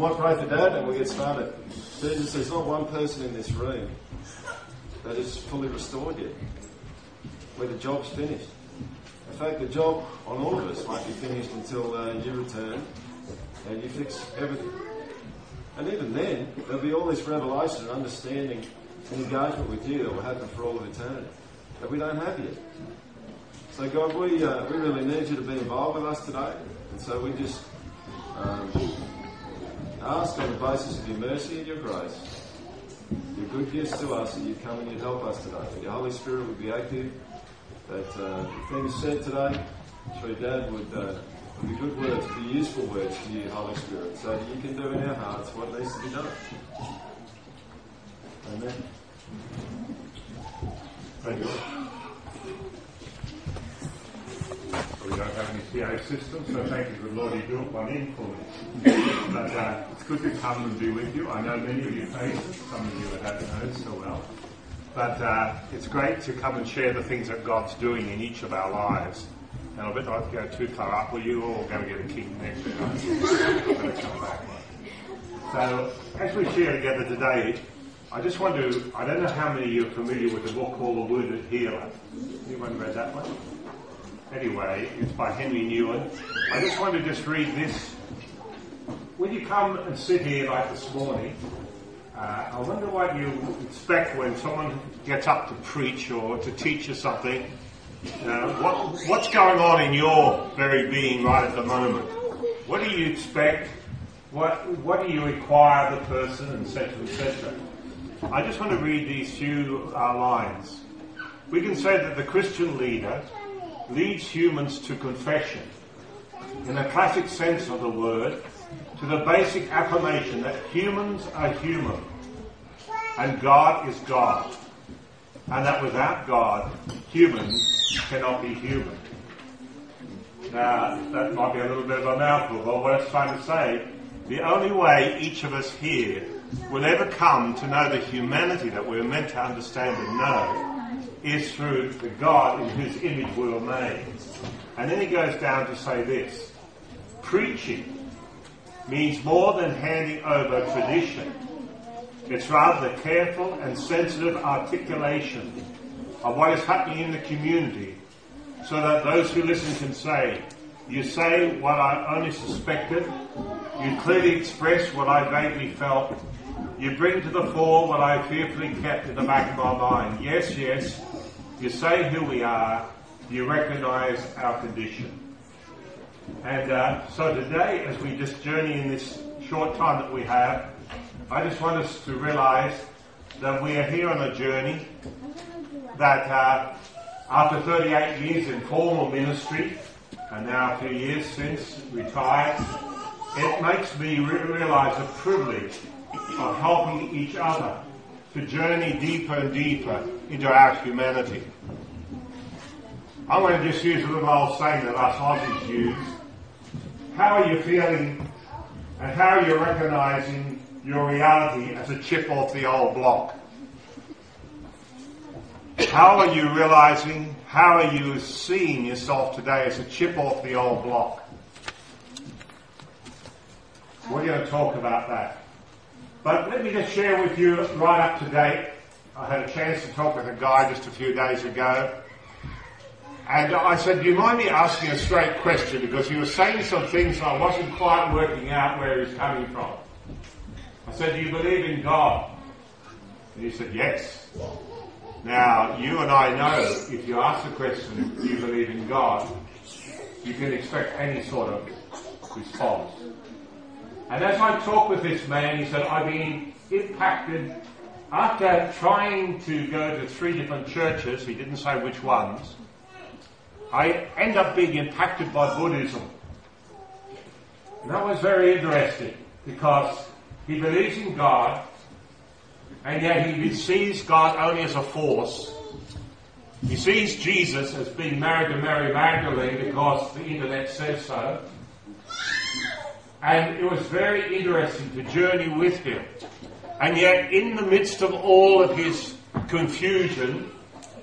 I might pray for Dad and we'll get started. Jesus, there's not one person in this room that is fully restored yet, where the job's finished. In fact, the job on all of us won't be finished until you return and you fix everything. And even then, there'll be all this revelation and understanding and engagement with you that will happen for all of eternity that we don't have yet. So God, we really need you to be involved with us today. And so we just ask on the basis of your mercy and your grace, your good gifts to us, that you'd come and you'd help us today. That your Holy Spirit would be active, that the things said today through Dad would be good words, be useful words to you, Holy Spirit, so that you can do in our hearts what needs to be done. Amen. Thank you. We don't have any PA system, so thank you to the Lord you built one in for me. But it's good to come and be with you. I know many of your faces, some of you I haven't known so well. But it's great to come and share the things that God's doing in each of our lives. And I bet I have to go too far up, or you all going to get a kick next week. I'm going to come back. So, as we share together today, I just want to, I don't know how many of you are familiar with the book called The Wounded Healer. Anyone read that one? Anyway, it's by Henry Newman. I just want to just read this. When you come and sit here like this morning, I wonder what you expect when someone gets up to preach or to teach you something. What's going on in your very being right at the moment? What do you expect? What do you require the person, etc., etc.? I just want to read these few lines. We can say that the Christian leader leads humans to confession, in the classic sense of the word, to the basic affirmation that humans are human and God is God, and that without God, humans cannot be human. Now, that might be a little bit of a mouthful, but what I was trying to say, the only way each of us here will ever come to know the humanity that we're meant to understand and know is through the God in whose image we were made. And then he goes down to say this, preaching means more than handing over tradition. It's rather the careful and sensitive articulation of what is happening in the community so that those who listen can say, you say what I only suspected, you clearly express what I vaguely felt, you bring to the fore what I fearfully kept in the back of my mind. Yes, yes, you say who we are, you recognise our condition. And so today, as we just journey in this short time that we have, I just want us to realise that we are here on a journey that after 38 years in formal ministry, and now a few years since retired, it makes me realise the privilege of helping each other to journey deeper and deeper into our humanity. I'm going to just use a little old saying that us Aussies use. How are you feeling and how are you recognising your reality as a chip off the old block? How are you realising, how are you seeing yourself today as a chip off the old block? We're going to talk about that. But let me just share with you right up to date. I had a chance to talk with a guy just a few days ago. And I said, do you mind me asking a straight question? Because he was saying some things and I wasn't quite working out where he was coming from. I said, do you believe in God? And he said, yes. Now, you and I know if you ask the question, do you believe in God, you can expect any sort of response. And as I talked with this man, he said, I've been impacted after trying to go to 3 different churches, he didn't say which ones, I end up being impacted by Buddhism. And that was very interesting because he believes in God and yet he sees God only as a force. He sees Jesus as being married to Mary Magdalene because the internet says so. And it was very interesting to journey with him. And yet in the midst of all of his confusion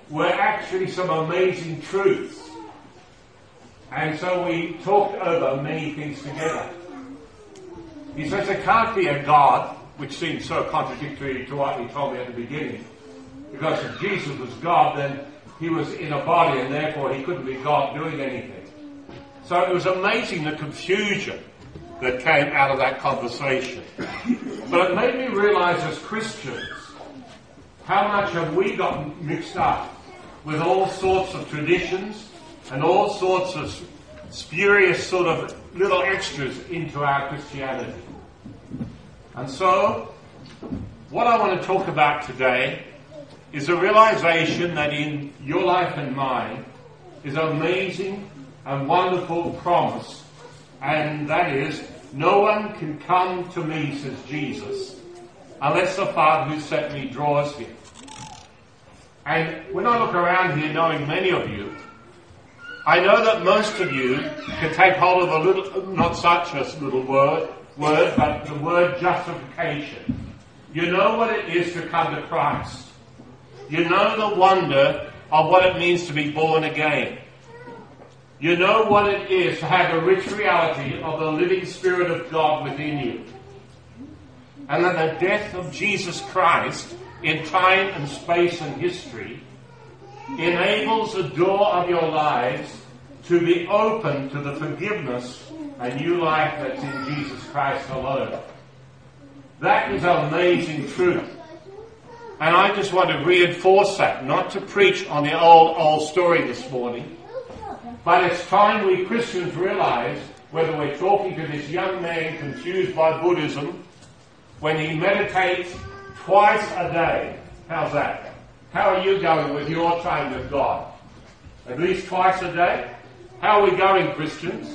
were actually some amazing truths. And so we talked over many things together. He says there can't be a God, which seems so contradictory to what he told me at the beginning. Because if Jesus was God, then he was in a body and therefore he couldn't be God doing anything. So it was amazing the confusion that came out of that conversation. But it made me realise as Christians, how much have we got mixed up with all sorts of traditions and all sorts of spurious sort of little extras into our Christianity. And so, what I want to talk about today is the realisation that in your life and mine is an amazing and wonderful promise, and that is, no one can come to me, says Jesus, unless the Father who sent me draws him. And when I look around here, knowing many of you, I know that most of you can take hold of a little, not such a little word, but the word justification. You know what it is to come to Christ. You know the wonder of what it means to be born again. You know what it is to have the rich reality of the living Spirit of God within you. And that the death of Jesus Christ in time and space and history enables the door of your lives to be open to the forgiveness and new life that's in Jesus Christ alone. That is an amazing truth. And I just want to reinforce that, not to preach on the old story this morning, but it's time we Christians realise, whether we're talking to this young man confused by Buddhism, when he meditates twice a day. How's that? How are you going with your time with God? At least twice a day? How are we going, Christians?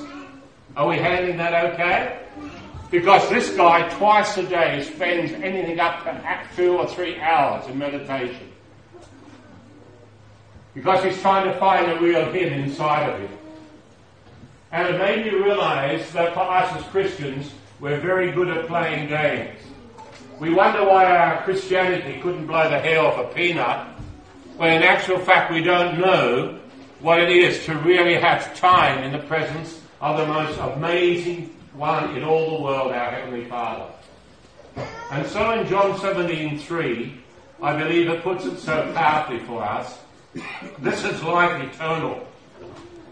Are we handling that okay? Because this guy twice a day spends anything up to 2 or 3 hours in meditation. Because he's trying to find the real him inside of him. And it made me realise that for us as Christians, we're very good at playing games. We wonder why our Christianity couldn't blow the hair off a peanut, when in actual fact we don't know what it is to really have time in the presence of the most amazing one in all the world, our Heavenly Father. And so in John 17:3, I believe it puts it so powerfully for us, this is life eternal,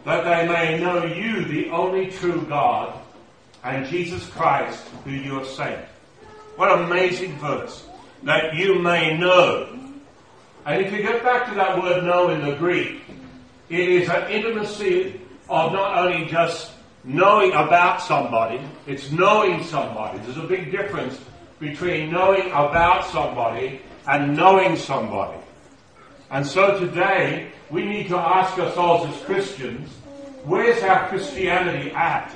that they may know you, the only true God, and Jesus Christ, who you have sent. What an amazing verse, that you may know. And if you get back to that word know in the Greek, it is an intimacy of not only just knowing about somebody, it's knowing somebody. There's a big difference between knowing about somebody and knowing somebody. And so today, we need to ask ourselves as Christians, where's our Christianity at?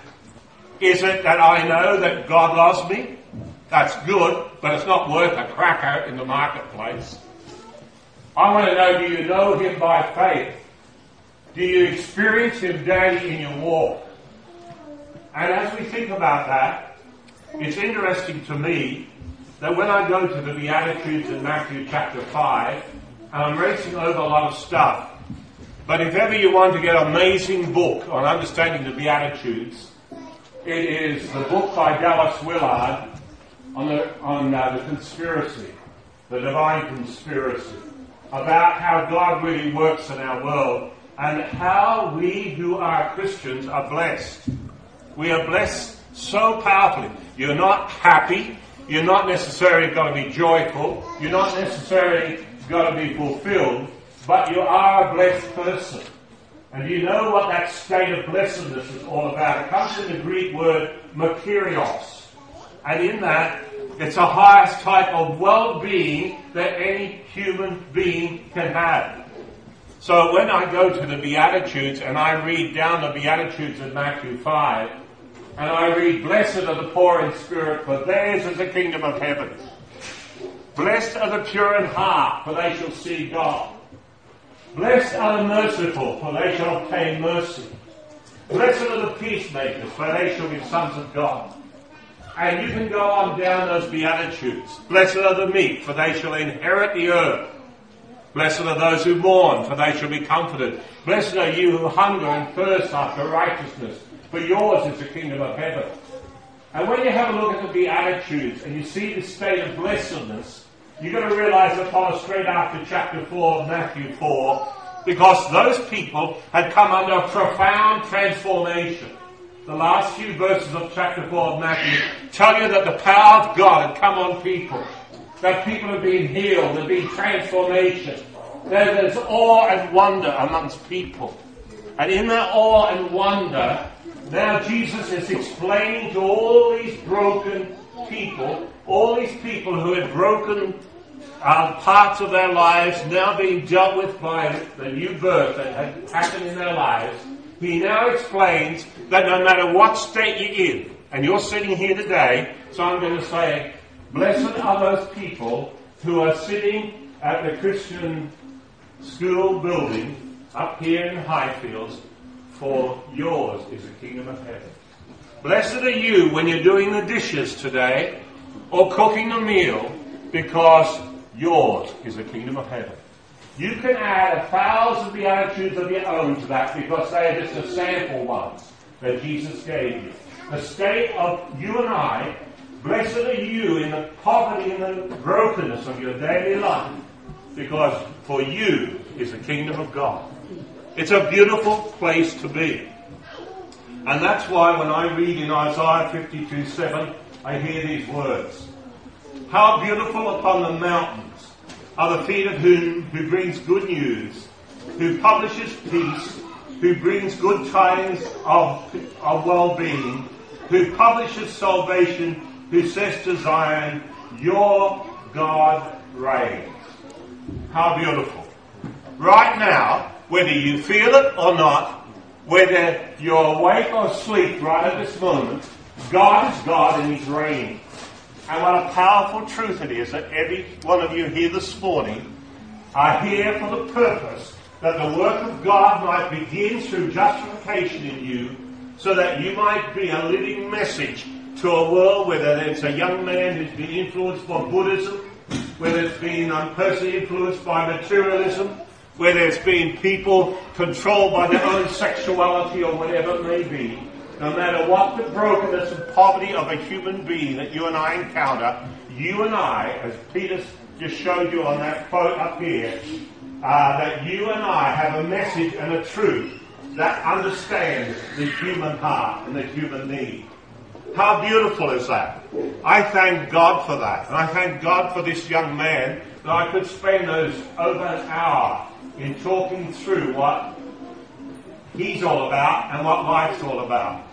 Is it that I know that God loves me? That's good, but it's not worth a cracker in the marketplace. I want to know, do you know him by faith? Do you experience him daily in your walk? And as we think about that, it's interesting to me that when I go to the Beatitudes in Matthew chapter 5, and I'm racing over a lot of stuff, but if ever you want to get an amazing book on understanding the Beatitudes, it is the book by Dallas Willard, on the conspiracy, the divine conspiracy, about how God really works in our world and how we who are Christians are blessed. We are blessed so powerfully. You're not happy. You're not necessarily going to be joyful. You're not necessarily going to be fulfilled, but you are a blessed person. And you know what that state of blessedness is all about. It comes from the Greek word makarios. And in that, it's the highest type of well-being that any human being can have. So when I go to the Beatitudes and I read down the Beatitudes in Matthew 5, and I read, blessed are the poor in spirit, for theirs is the kingdom of heaven. Blessed are the pure in heart, for they shall see God. Blessed are the merciful, for they shall obtain mercy. Blessed are the peacemakers, for they shall be sons of God. And you can go on down those Beatitudes. Blessed are the meek, for they shall inherit the earth. Blessed are those who mourn, for they shall be comforted. Blessed are you who hunger and thirst after righteousness, for yours is the kingdom of heaven. And when you have a look at the Beatitudes and you see the state of blessedness, you've got to realise that follows straight after chapter 4 of Matthew 4, because those people had come under a profound transformation. The last few verses of chapter 4 of Matthew tell you that the power of God had come on people, that people have been healed, there's been transformation. There's awe and wonder amongst people. And in that awe and wonder, now Jesus is explaining to all these broken people, all these people who had broken parts of their lives now being dealt with by the new birth that had happened in their lives. He now explains that no matter what state you're in, and you're sitting here today, so I'm going to say, blessed are those people who are sitting at the Christian school building up here in Highfields, for yours is the kingdom of heaven. Blessed are you when you're doing the dishes today or cooking a meal, because yours is the kingdom of heaven. You can add 1,000 beatitudes of your own to that, because they are just the sample ones that Jesus gave you. The state of you and I, blessed are you in the poverty and the brokenness of your daily life, because for you is the kingdom of God. It's a beautiful place to be. And that's why when I read in Isaiah 52:7, I hear these words. How beautiful upon the mountains are the feet of him who brings good news, who publishes peace, who brings good tidings of well-being, who publishes salvation, who says to Zion, your God reigns. How beautiful. Right now, whether you feel it or not, whether you're awake or asleep right at this moment, God is God and He's reigning. And what a powerful truth it is that every one of you here this morning are here for the purpose that the work of God might begin through justification in you, so that you might be a living message to a world, whether it's a young man who's been influenced by Buddhism, whether it's been personally influenced by materialism, whether it's been people controlled by their own sexuality or whatever it may be. No matter what the brokenness and poverty of a human being that you and I encounter, you and I, as Peter just showed you on that quote up here, that you and I have a message and a truth that understands the human heart and the human need. How beautiful is that? I thank God for that. And I thank God for this young man that I could spend those over an hour in talking through what he's all about and what life's all about.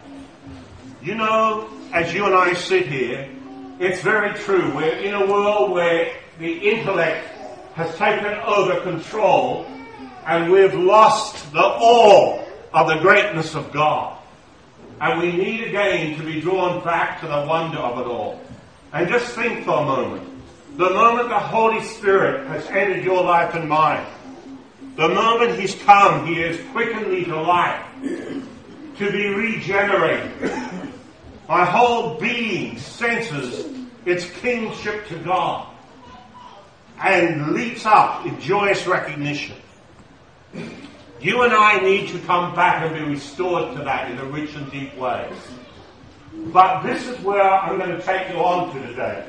You know, as you and I sit here, it's very true. We're in a world where the intellect has taken over control, and we've lost the awe of the greatness of God. And we need again to be drawn back to the wonder of it all. And just think for a moment. The moment the Holy Spirit has entered your life and mine, the moment He's come, He is quickened me to life, to be regenerated. My whole being senses its kingship to God and leaps up in joyous recognition. You and I need to come back and be restored to that in a rich and deep way. But this is where I'm going to take you on to today.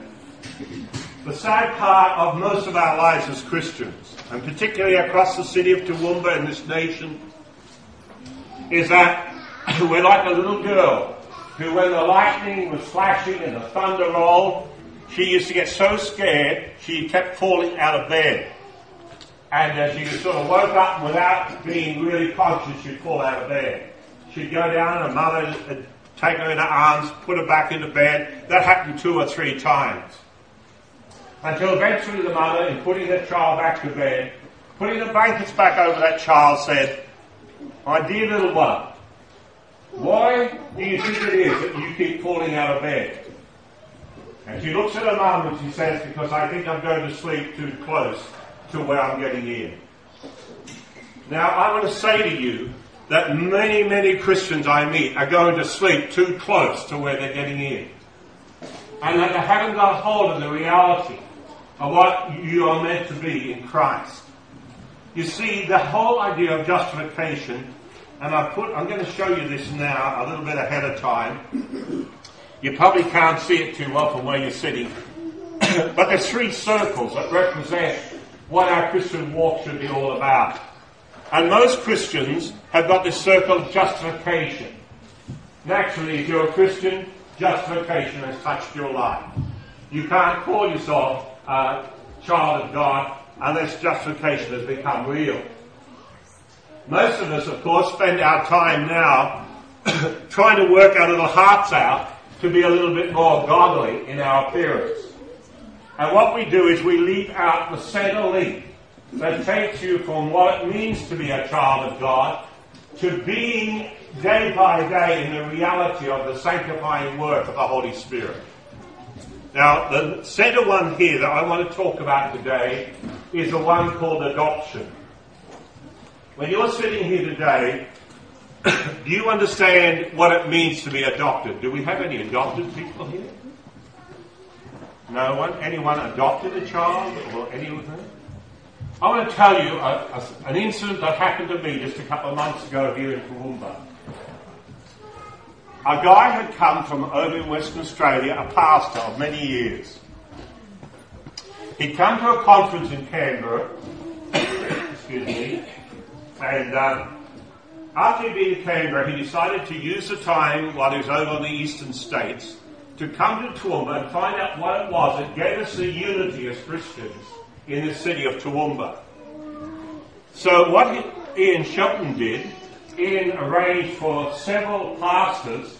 The sad part of most of our lives as Christians, and particularly across the city of Toowoomba and this nation, is that we're like a little girl who, when the lightning was flashing and the thunder rolled, she used to get so scared she kept falling out of bed. And she sort of woke up without being really conscious, she'd fall out of bed. She'd go down, her mother would take her in her arms, put her back into bed. That happened 2 or 3 times. Until eventually the mother, in putting her child back to bed, putting the blankets back over that child, said, my dear little one, why do you think it is that you keep falling out of bed? And she looks at her mum and she says, because I think I'm going to sleep too close to where I'm getting in. Now, I want to say to you that many, many Christians I meet are going to sleep too close to where they're getting in. And that they haven't got hold of the reality of what you are meant to be in Christ. You see, the whole idea of justification, and I'm going to show you this now a little bit ahead of time, You probably can't see it too well from where you're sitting. But there's three circles that represent what our Christian walk should be all about. And most Christians have got this circle of justification. Naturally, if you're a Christian, justification has touched your life. You can't call yourself a child of God unless justification has become real. Most of us, of course, spend our time now trying to work our little hearts out to be a little bit more godly in our appearance. And what we do is we leap out the center leap that takes you from what it means to be a child of God to being day by day in the reality of the sanctifying work of the Holy Spirit. Now, the center one here that I want to talk about today is the one called adoption. When you're sitting here today, do you understand what it means to be adopted? Do we have any adopted people here? No one? Anyone adopted a child or any of them? I want to tell you an incident that happened to me just a couple of months ago here in Kowoomba. A guy had come from over in Western Australia, a pastor of many years. He'd come to a conference in Canberra, excuse me, and after he'd been to Canberra, he decided to use the time while he was over in the eastern states to come to Toowoomba and find out what it was that gave us the unity as Christians in the city of Toowoomba. So what Ian Shelton did, Ian arranged for several pastors,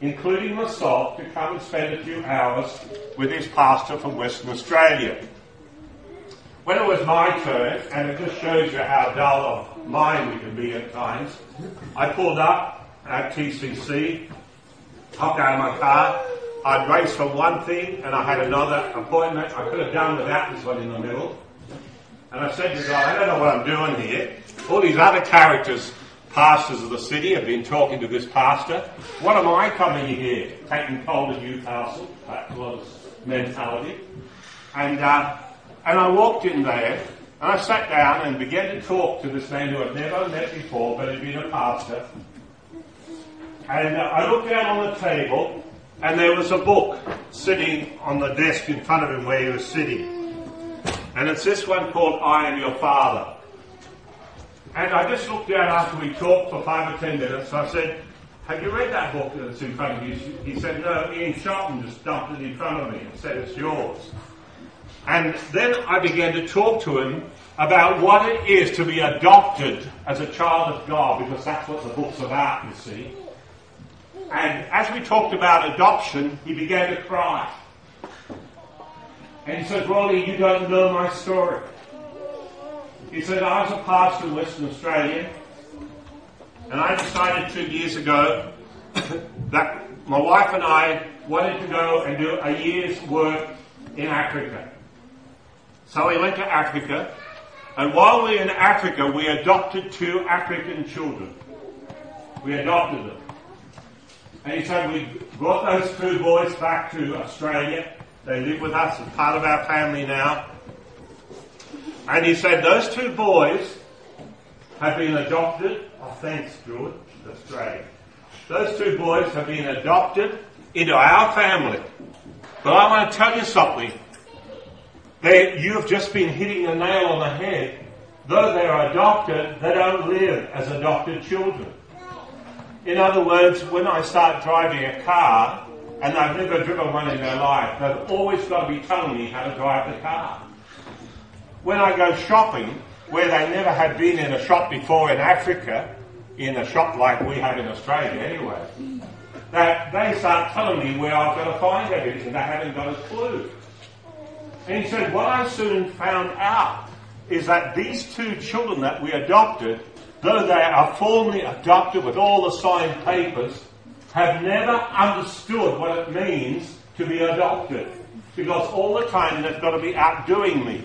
including myself, to come and spend a few hours with his pastor from Western Australia. When it was my turn, and it just shows you how dull of mind we can be at times, I pulled up at TCC, hopped out of my car. I'd raced from one thing and I had another appointment. I could have done without this one in the middle. And I said to the guy, I don't know what I'm doing here. All these other characters, pastors of the city, have been talking to this pastor. What am I coming here? Taking cold in Newcastle, that was mentality. And I walked in there, and I sat down and began to talk to this man who I'd never met before, but had been a pastor. And I looked down on the table, and there was a book sitting on the desk in front of him where he was sitting. And it's this one called I Am Your Father. And I just looked down after we talked for 5 or 10 minutes, and I said, have you read that book that's in front of you? He said, no, Ian Shelton just dumped it in front of me and said, it's yours. And then I began to talk to him about what it is to be adopted as a child of God, because that's what the book's about, you see. And as we talked about adoption, he began to cry. And he said, Rolly, you don't know my story. He said, I was a pastor in Western Australia, and I decided 2 years ago that my wife and I wanted to go and do a year's work in Africa. So we went to Africa, and while we were in Africa, we adopted 2 African children. We adopted them. And he said, we brought those 2 boys back to Australia. They live with us as part of our family now. And he said, those 2 boys have been adopted. Oh, thanks, George. That's great. Those 2 boys have been adopted into our family. But I want to tell you something. You've just been hitting the nail on the head. Though they're adopted, they don't live as adopted children. In other words, when I start driving a car, and they've never driven one in their life, they've always got to be telling me how to drive the car. When I go shopping, where they never had been in a shop before in Africa, in a shop like we have in Australia anyway, that they start telling me where I've got to find everything, they haven't got a clue. And he said, what I soon found out is that these 2 children that we adopted, though they are formally adopted with all the signed papers, have never understood what it means to be adopted. Because all the time they've got to be outdoing me.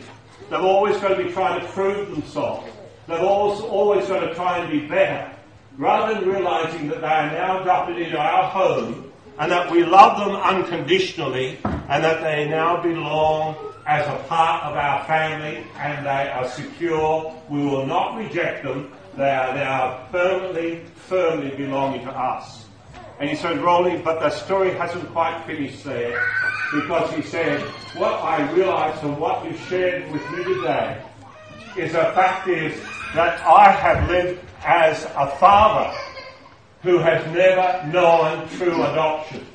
They've always got to be trying to prove themselves. They've always got to try and be better. Rather than realising that they are now adopted into our home and that we love them unconditionally and that they now belong as a part of our family and they are secure. We will not reject them. They are now firmly belonging to us. And he said, Rolly, but the story hasn't quite finished there, because he said, what I realised and what you shared with me today is the fact is that I have lived as a father who has never known true adoption.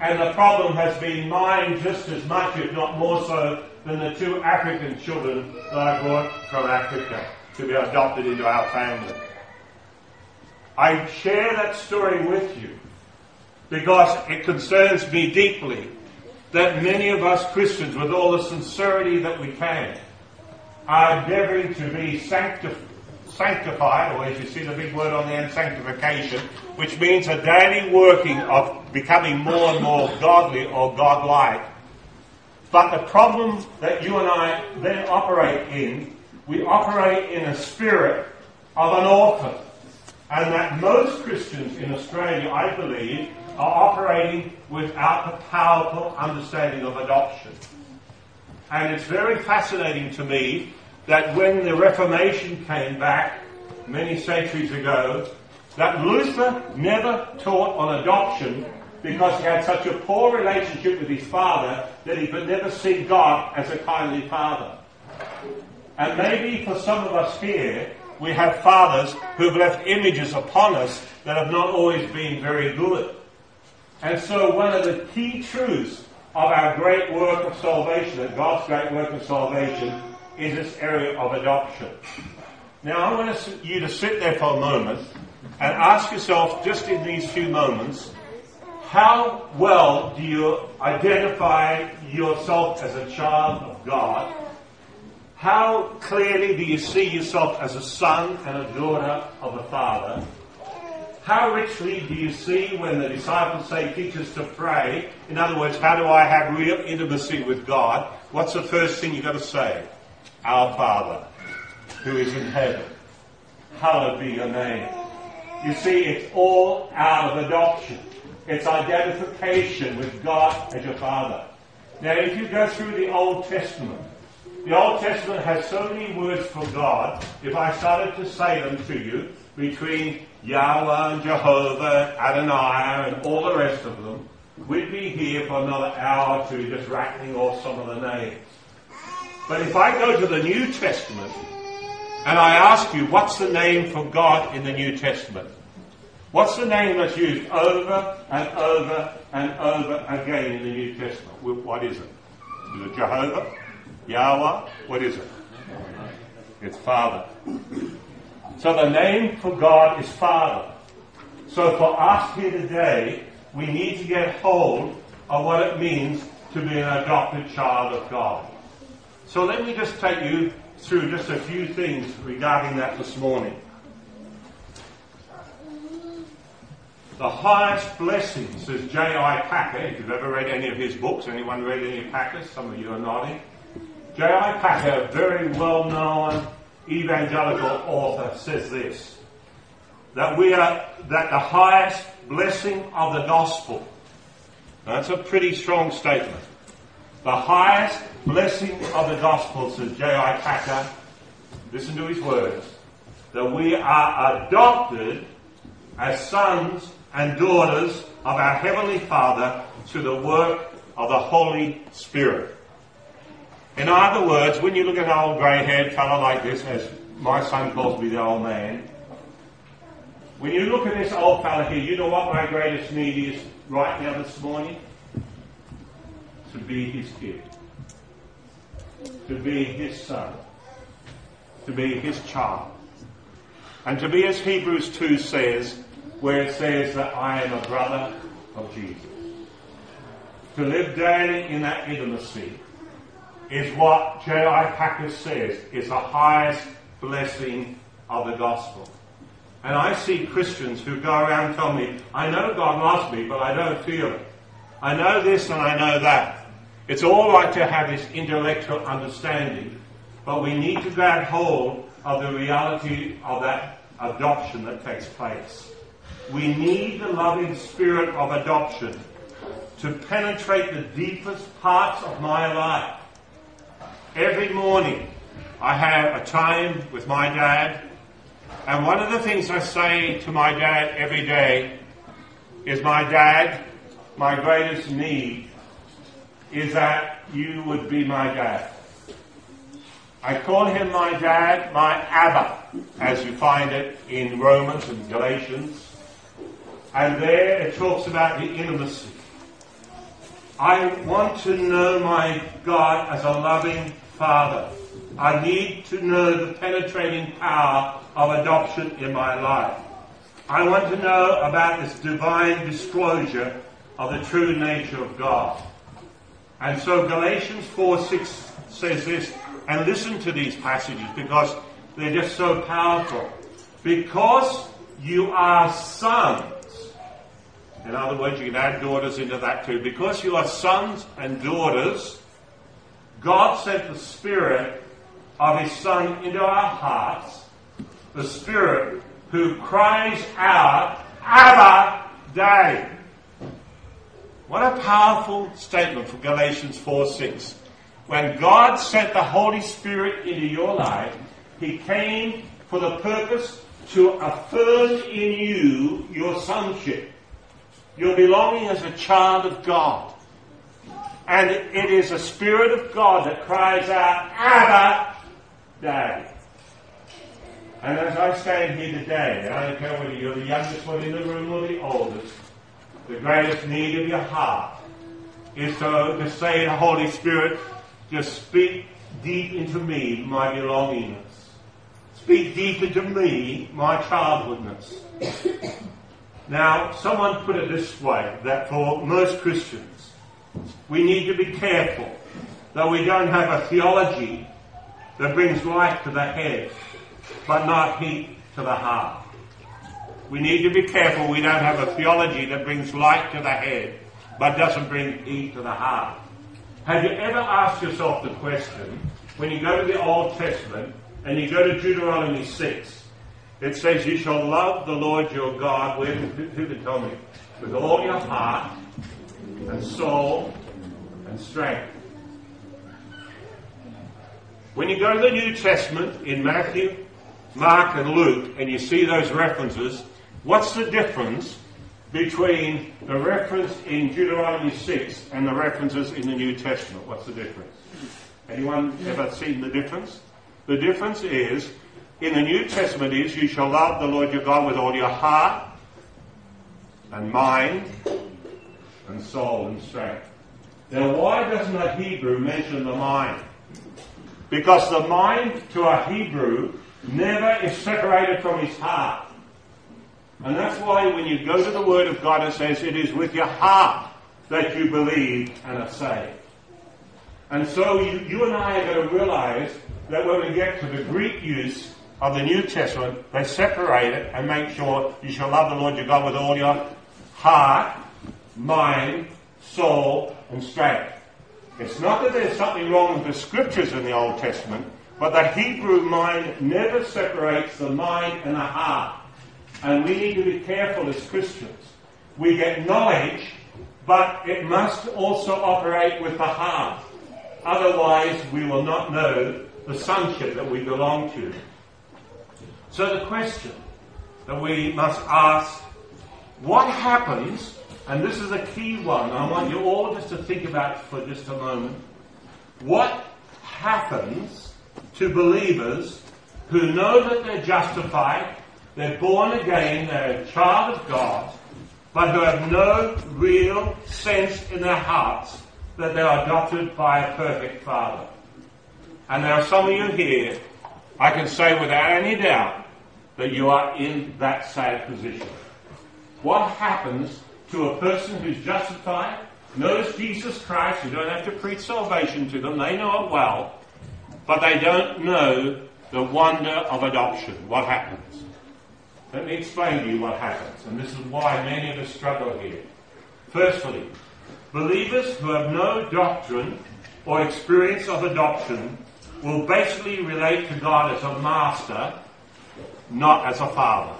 And the problem has been mine just as much, if not more so, than the two African children that I brought from Africa to be adopted into our family. I share that story with you because it concerns me deeply that many of us Christians, with all the sincerity that we can, are endeavouring to be sanctified, or as you see the big word on the end, sanctification, which means a daily working of becoming more and more godly or godlike. But the problem that you and I then operate in, we operate in a spirit of an orphan. And that most Christians in Australia, I believe, are operating without the powerful understanding of adoption. And it's very fascinating to me that when the Reformation came back many centuries ago, that Luther never taught on adoption because he had such a poor relationship with his father that he could never see God as a kindly father. And maybe for some of us here, we have fathers who've left images upon us that have not always been very good. And so one of the key truths of our great work of salvation, and God's great work of salvation, is this area of adoption. Now I want you to sit there for a moment and ask yourself, just in these few moments, how well do you identify yourself as a child of God? How clearly do you see yourself as a son and a daughter of a father? How richly do you see when the disciples say, teach us to pray? In other words, how do I have real intimacy with God? What's the first thing you've got to say? Our Father, who is in heaven, hallowed be your name. You see, it's all out of adoption. It's identification with God as your Father. Now, if you go through the Old Testament, the Old Testament has so many words for God. If I started to say them to you, between Yahweh and Jehovah, Adonai and all the rest of them, we'd be here for another hour or two just rattling off some of the names. But if I go to the New Testament and I ask you, what's the name for God in the New Testament? What's the name that's used over and over and over again in the New Testament? What is it? Is it Jehovah? Yahweh, what is it? It's Father. So the name for God is Father. So for us here today, we need to get hold of what it means to be an adopted child of God. So let me just take you through just a few things regarding that this morning. The highest blessing, says J.I. Packer, if you've ever read any of his books, anyone read any of Packer's? Some of you are nodding. J.I. Packer, a very well-known evangelical author, says this, that the highest blessing of the gospel. Now, that's a pretty strong statement. The highest blessing of the gospel, says J.I. Packer, listen to his words, that we are adopted as sons and daughters of our Heavenly Father through the work of the Holy Spirit. In other words, when you look at an old grey-haired fellow like this, as my son calls me, the old man, when you look at this old fellow here, you know what my greatest need is right now this morning? To be his kid. To be his son. To be his child. And to be, as Hebrews 2 says, where it says that I am a brother of Jesus. To live daily in that intimacy is what J.I. Packer says is the highest blessing of the gospel. And I see Christians who go around telling me, I know God loves me, but I don't feel it. I know this and I know that. It's all right to have this intellectual understanding, but we need to grab hold of the reality of that adoption that takes place. We need the loving spirit of adoption to penetrate the deepest parts of my life. Every morning I have a time with my dad, and one of the things I say to my dad every day is my dad. My greatest need is that you would be my dad. I call him my dad, my Abba, as you find it in Romans and Galatians. And there it talks about the intimacy. I want to know my God as a loving Father. I need to know the penetrating power of adoption in my life. I want to know about this divine disclosure of the true nature of God. And so Galatians 4:6 says this, and listen to these passages because they're just so powerful. Because you are sons. In other words, you can add daughters into that too. Because you are sons and daughters, God sent the Spirit of His Son into our hearts, the Spirit who cries out, Abba, Daddy. What a powerful statement from Galatians 4:6. When God sent the Holy Spirit into your life, He came for the purpose to affirm in you your sonship. Your belonging as a child of God. And it is the Spirit of God that cries out, Abba, Daddy. And as I stand here today, and I don't care whether you're the youngest one in the room or the oldest, the greatest need of your heart is to say to the Holy Spirit, just speak deep into me my belongingness. Speak deep into me my childhoodness. Now, someone put it this way, that for most Christians, we need to be careful that we don't have a theology that brings life to the head, but not heat to the heart. We need to be careful we don't have a theology that brings light to the head, but doesn't bring heat to the heart. Have you ever asked yourself the question, when you go to the Old Testament, and you go to Deuteronomy 6, it says, you shall love the Lord your God with all your heart and soul and strength. When you go to the New Testament in Matthew, Mark and Luke, and you see those references, what's the difference between the reference in Deuteronomy 6 and the references in the New Testament? What's the difference? Anyone ever seen the difference? The difference is, in the New Testament is, you shall love the Lord your God with all your heart and mind and soul and strength. Now, why doesn't a Hebrew mention the mind? Because the mind to a Hebrew never is separated from his heart. And that's why when you go to the Word of God, it says it is with your heart that you believe and are saved. And so you and I are going to realize that when we get to the Greek use of the New Testament, they separate it and make sure you shall love the Lord your God with all your heart, mind, soul, and strength. It's not that there's something wrong with the Scriptures in the Old Testament, but the Hebrew mind never separates the mind and the heart. And we need to be careful as Christians. We get knowledge, but it must also operate with the heart. Otherwise, we will not know the sonship that we belong to. So the question that we must ask, what happens, and this is a key one, I want you all just to think about for just a moment, what happens to believers who know that they're justified, they're born again, they're a child of God, but who have no real sense in their hearts that they are adopted by a perfect Father? And there are some of you here, I can say without any doubt that you are in that sad position. What happens to a person who's justified, knows Jesus Christ, you don't have to preach salvation to them, they know it well, but they don't know the wonder of adoption. What happens? Let me explain to you what happens, and this is why many of us struggle here. Firstly, believers who have no doctrine or experience of adoption will basically relate to God as a master, not as a father.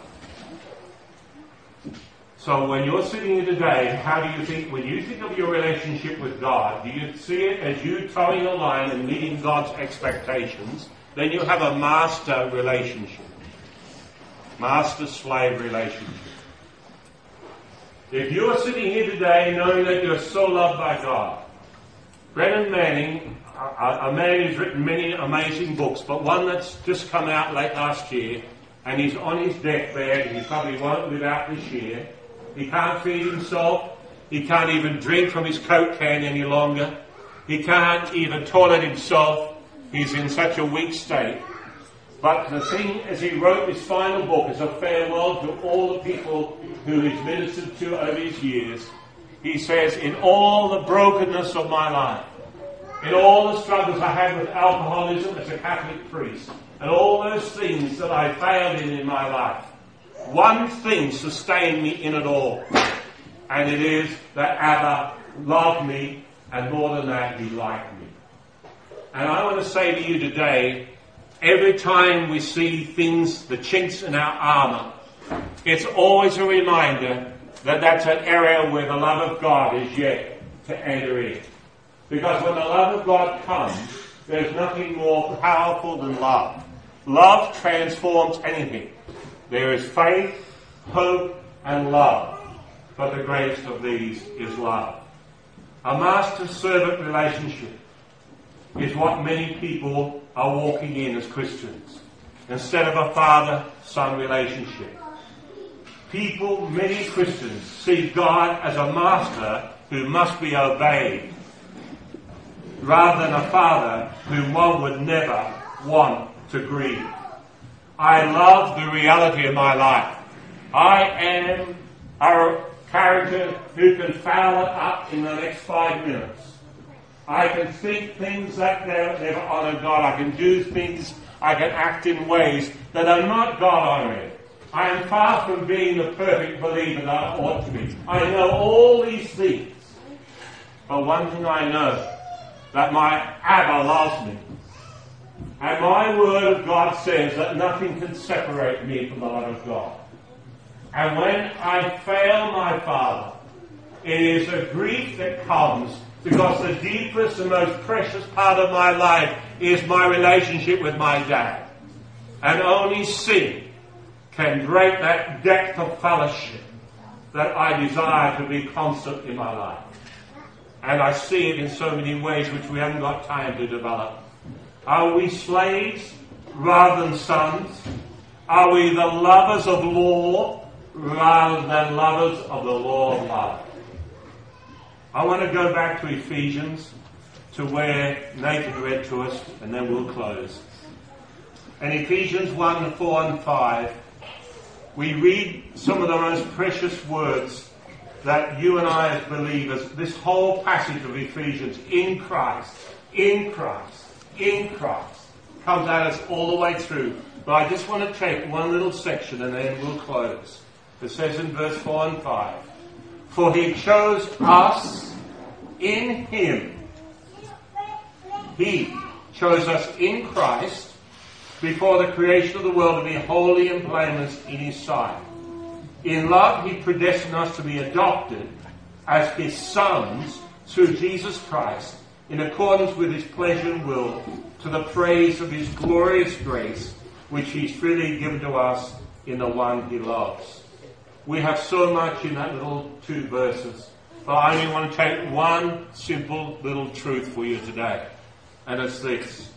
So when you're sitting here today, how do you think, when you think of your relationship with God, do you see it as you towing the line and meeting God's expectations? Then you have a master relationship. Master-slave relationship. If you're sitting here today knowing that you're so loved by God, Brennan Manning, a man who's written many amazing books, but one that's just come out late last year, and he's on his deathbed, and he probably won't live out this year. He can't feed himself. He can't even drink from his Coke can any longer. He can't even toilet himself. He's in such a weak state. But the thing, as he wrote his final book, is a farewell to all the people who he's ministered to over his years. He says, in all the brokenness of my life, in all the struggles I had with alcoholism as a Catholic priest, and all those things that I failed in my life, one thing sustained me in it all. And it is that Abba loved me, and more than that, he liked me. And I want to say to you today, every time we see things, the chinks in our armour, it's always a reminder that that's an area where the love of God is yet to enter in. Because when the love of God comes, there's nothing more powerful than love. Love transforms anything. There is faith, hope, and love. But the greatest of these is love. A master-servant relationship is what many people are walking in as Christians, instead of a father-son relationship. People, many Christians, see God as a master who must be obeyed, rather than a father whom one would never want to grieve. I love the reality of my life. I am a character who can foul it up in the next 5 minutes. I can think things that never honour God. I can do things, I can act in ways that are not God-honouring. I am far from being the perfect believer that I ought to be. I know all these things. But one thing I know, that my Abba loves me. And my word of God says that nothing can separate me from the love of God. And when I fail my Father, it is a grief that comes because the deepest and most precious part of my life is my relationship with my Dad. And only sin can break that depth of fellowship that I desire to be constant in my life. And I see it in so many ways which we haven't got time to develop. Are we slaves rather than sons? Are we the lovers of law rather than lovers of the law of love? I want to go back to Ephesians, to where Nathan read to us, and then we'll close. In Ephesians 1, 4 and 5, we read some of the most precious words that you and I as believers, this whole passage of Ephesians, in Christ, in Christ, in Christ, comes at us all the way through. But I just want to take one little section and then we'll close. It says in verse 4 and 5, for he chose us in him. He chose us in Christ before the creation of the world to be holy and blameless in his sight. In love he predestined us to be adopted as his sons through Jesus Christ in accordance with his pleasure and will, to the praise of his glorious grace which he's freely given to us in the one he loves. We have so much in that little two verses, but I only want to take one simple little truth for you today, and it's this.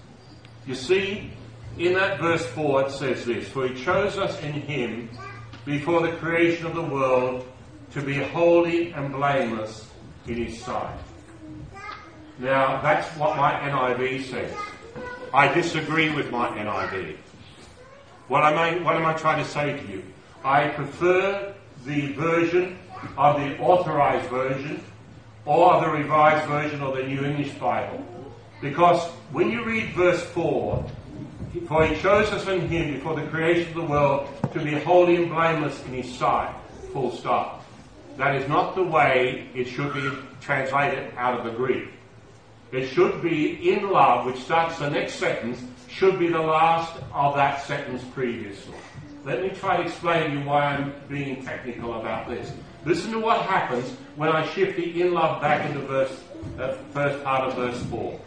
You see, in that verse 4 it says this, for he chose us in him before the creation of the world to be holy and blameless in his sight. Now, that's what my NIV says. I disagree with my NIV. What am I trying to say to you? I prefer the version of the Authorized Version or the Revised Version of the New English Bible. Because when you read verse 4, for he chose us in him before the creation of the world to be holy and blameless in his sight, full stop. That is not the way it should be translated out of the Greek. It should be in love, which starts the next sentence, should be the last of that sentence previously. Let me try to explain to you why I'm being technical about this. Listen to what happens when I shift the in love back into the first part of verse 4.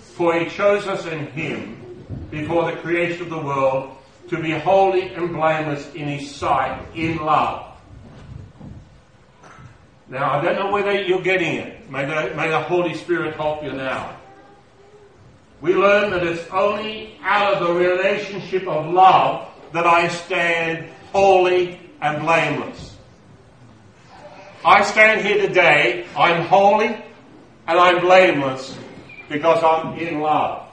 For he chose us in him before the creation of the world to be holy and blameless in his sight, in love. Now, I don't know whether you're getting it. May the Holy Spirit help you now. We learn that it's only out of the relationship of love that I stand holy and blameless. I stand here today, I'm holy and I'm blameless because I'm in love.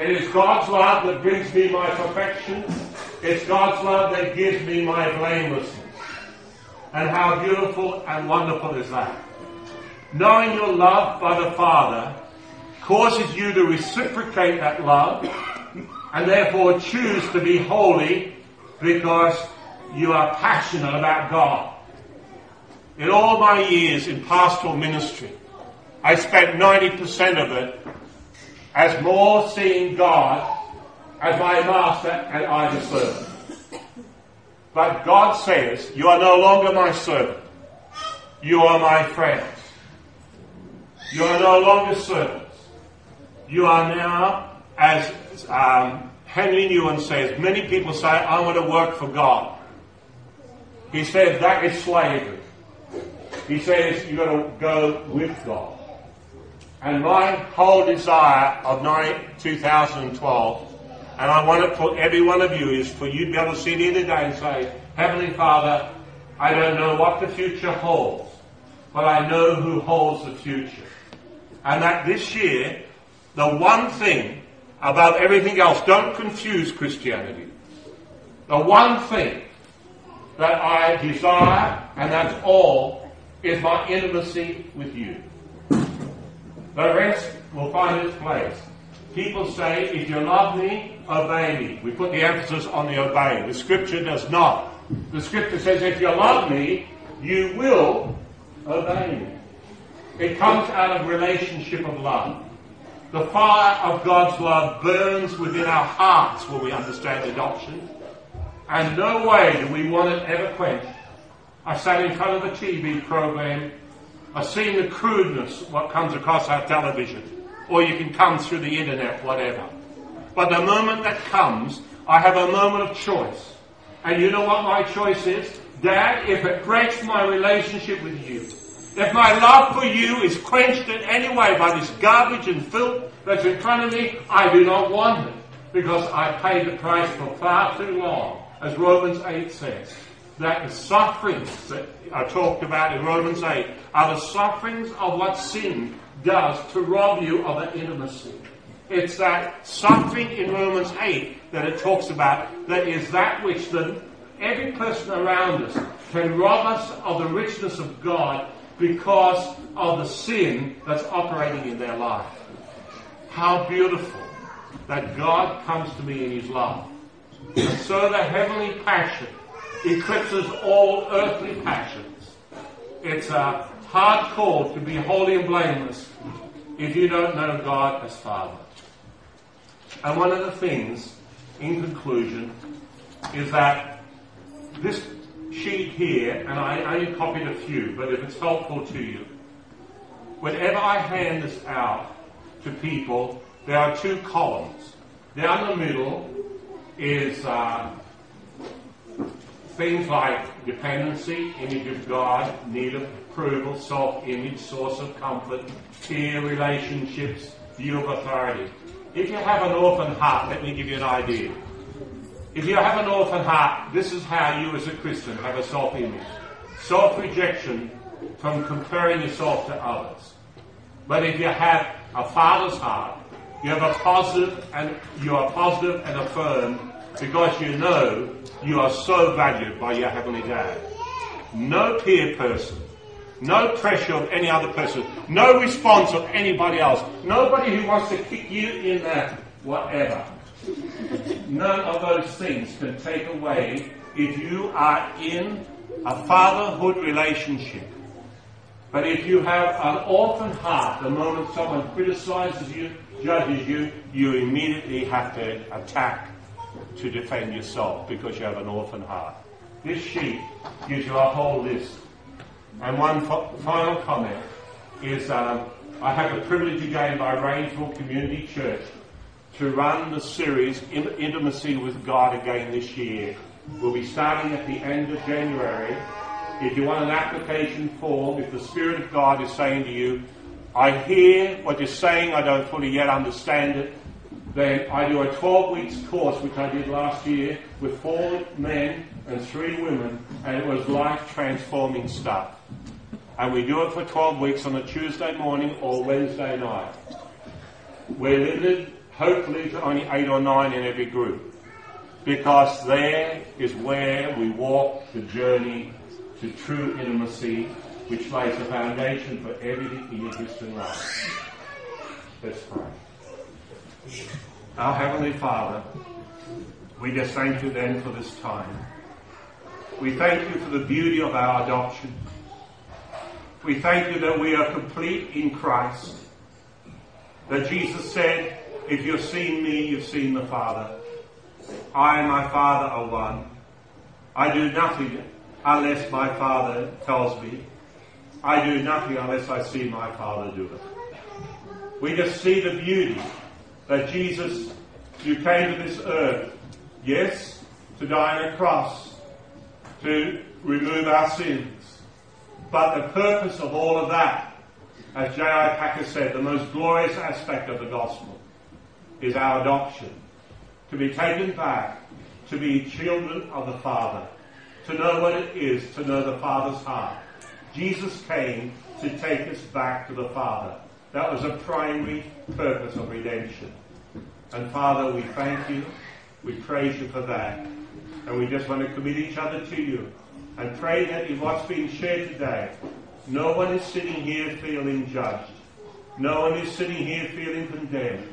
It is God's love that brings me my perfection. It's God's love that gives me my blamelessness. And how beautiful and wonderful is that? Knowing you're loved by the Father causes you to reciprocate that love and therefore choose to be holy because you are passionate about God. In all my years in pastoral ministry, I spent 90% of it as more seeing God as my master and I the servant. But God says, you are no longer my servant. You are my friends. You are no longer servants. You are now, as Henry Newman says, many people say, I want to work for God. He says, that is slavery. He says, you've got to go with God. And my whole desire of 2012, and I want it for every one of you, is for you to be able to sit here today and say, Heavenly Father, I don't know what the future holds, but I know who holds the future. And that this year, the one thing above everything else, don't confuse Christianity. The one thing that I desire, and that's all, is my intimacy with you. The rest will find its place. People say, if you love me, obey me. We put the emphasis on the obey. The scripture does not. The scripture says, if you love me, you will obey me. It comes out of relationship of love. The fire of God's love burns within our hearts when we understand adoption. And no way do we want it ever quenched. I sat in front of a TV program. I've seen the crudeness, what comes across our television. Or you can come through the internet, whatever. But the moment that comes, I have a moment of choice. And you know what my choice is? Dad, if it breaks my relationship with you, if my love for you is quenched in any way by this garbage and filth that's in front of me, I do not want it. Because I paid the price for far too long, as Romans 8 says. That the sufferings that are talked about in Romans 8 are the sufferings of what sin does to rob you of that intimacy. It's that suffering in Romans 8 that it talks about that is that which every person around us can rob us of the richness of God because of the sin that's operating in their life. How beautiful that God comes to me in his love. And so the heavenly passion eclipses all earthly passions. It's a hard call to be holy and blameless if you don't know God as Father. And one of the things, in conclusion, is that this sheet here, and I only copied a few, but if it's helpful to you, whenever I hand this out to people, there are two columns. Down the middle is things like dependency, image of God, need of approval, self-image, source of comfort, peer relationships, view of authority. If you have an orphan heart, let me give you an idea. If you have an orphan heart, this is how you as a Christian have a self-image. Self-rejection from comparing yourself to others. But if you have a father's heart, you are positive and affirmed because you know you are so valued by your Heavenly Dad. No peer person. No pressure of any other person. No response of anybody else. Nobody who wants to kick you in that whatever. None of those things can take away if you are in a fatherhood relationship. But if you have an orphan heart, the moment someone criticizes you, judges you, you immediately have to attack to defend yourself because you have an orphan heart. This sheet gives you a whole list. And one final comment is I have the privilege again by Rainsville Community Church to run the series Intimacy with God again this year. We'll be starting at the end of January if you want an application form, if the Spirit of God is saying to you, I hear what you're saying, I don't fully yet understand it, then I do a 12-week course, which I did last year, with 4 men and 3 women, and it was life-transforming stuff. And we do it for 12 weeks on a Tuesday morning or Wednesday night. We're limited, hopefully, to only 8 or 9 in every group, because there is where we walk the journey to true intimacy, which lays the foundation for everything in your Christian life. Let's pray. Our Heavenly Father, we just thank you then for this time. We thank you for the beauty of our adoption. We thank you that we are complete in Christ. That Jesus said, if you've seen me, you've seen the Father. I and my Father are one. I do nothing unless my Father tells me. I do nothing unless I see my Father do it. We just see the beauty that Jesus, you came to this earth, yes, to die on a cross, to remove our sins. But the purpose of all of that, as J.I. Packer said, the most glorious aspect of the gospel is our adoption. To be taken back, to be children of the Father, to know what it is, to know the Father's heart. Jesus came to take us back to the Father. That was a primary purpose of redemption. And Father, we thank you, we praise you for that. And we just want to commit each other to you and pray that in what's being shared today, no one is sitting here feeling judged. No one is sitting here feeling condemned.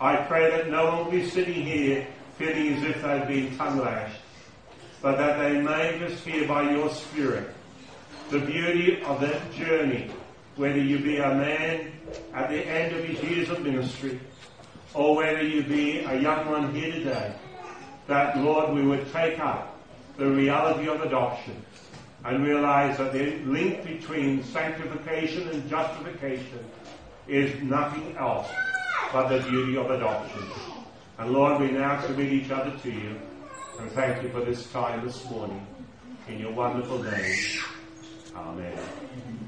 I pray that no one will be sitting here feeling as if they've been tongue-lashed, but that they may just hear by your Spirit the beauty of that journey, whether you be a man at the end of his years of ministry, or whether you be a young one here today, that, Lord, we would take up the reality of adoption and realize that the link between sanctification and justification is nothing else but the beauty of adoption. And, Lord, we now submit each other to you and thank you for this time this morning. In your wonderful name, amen.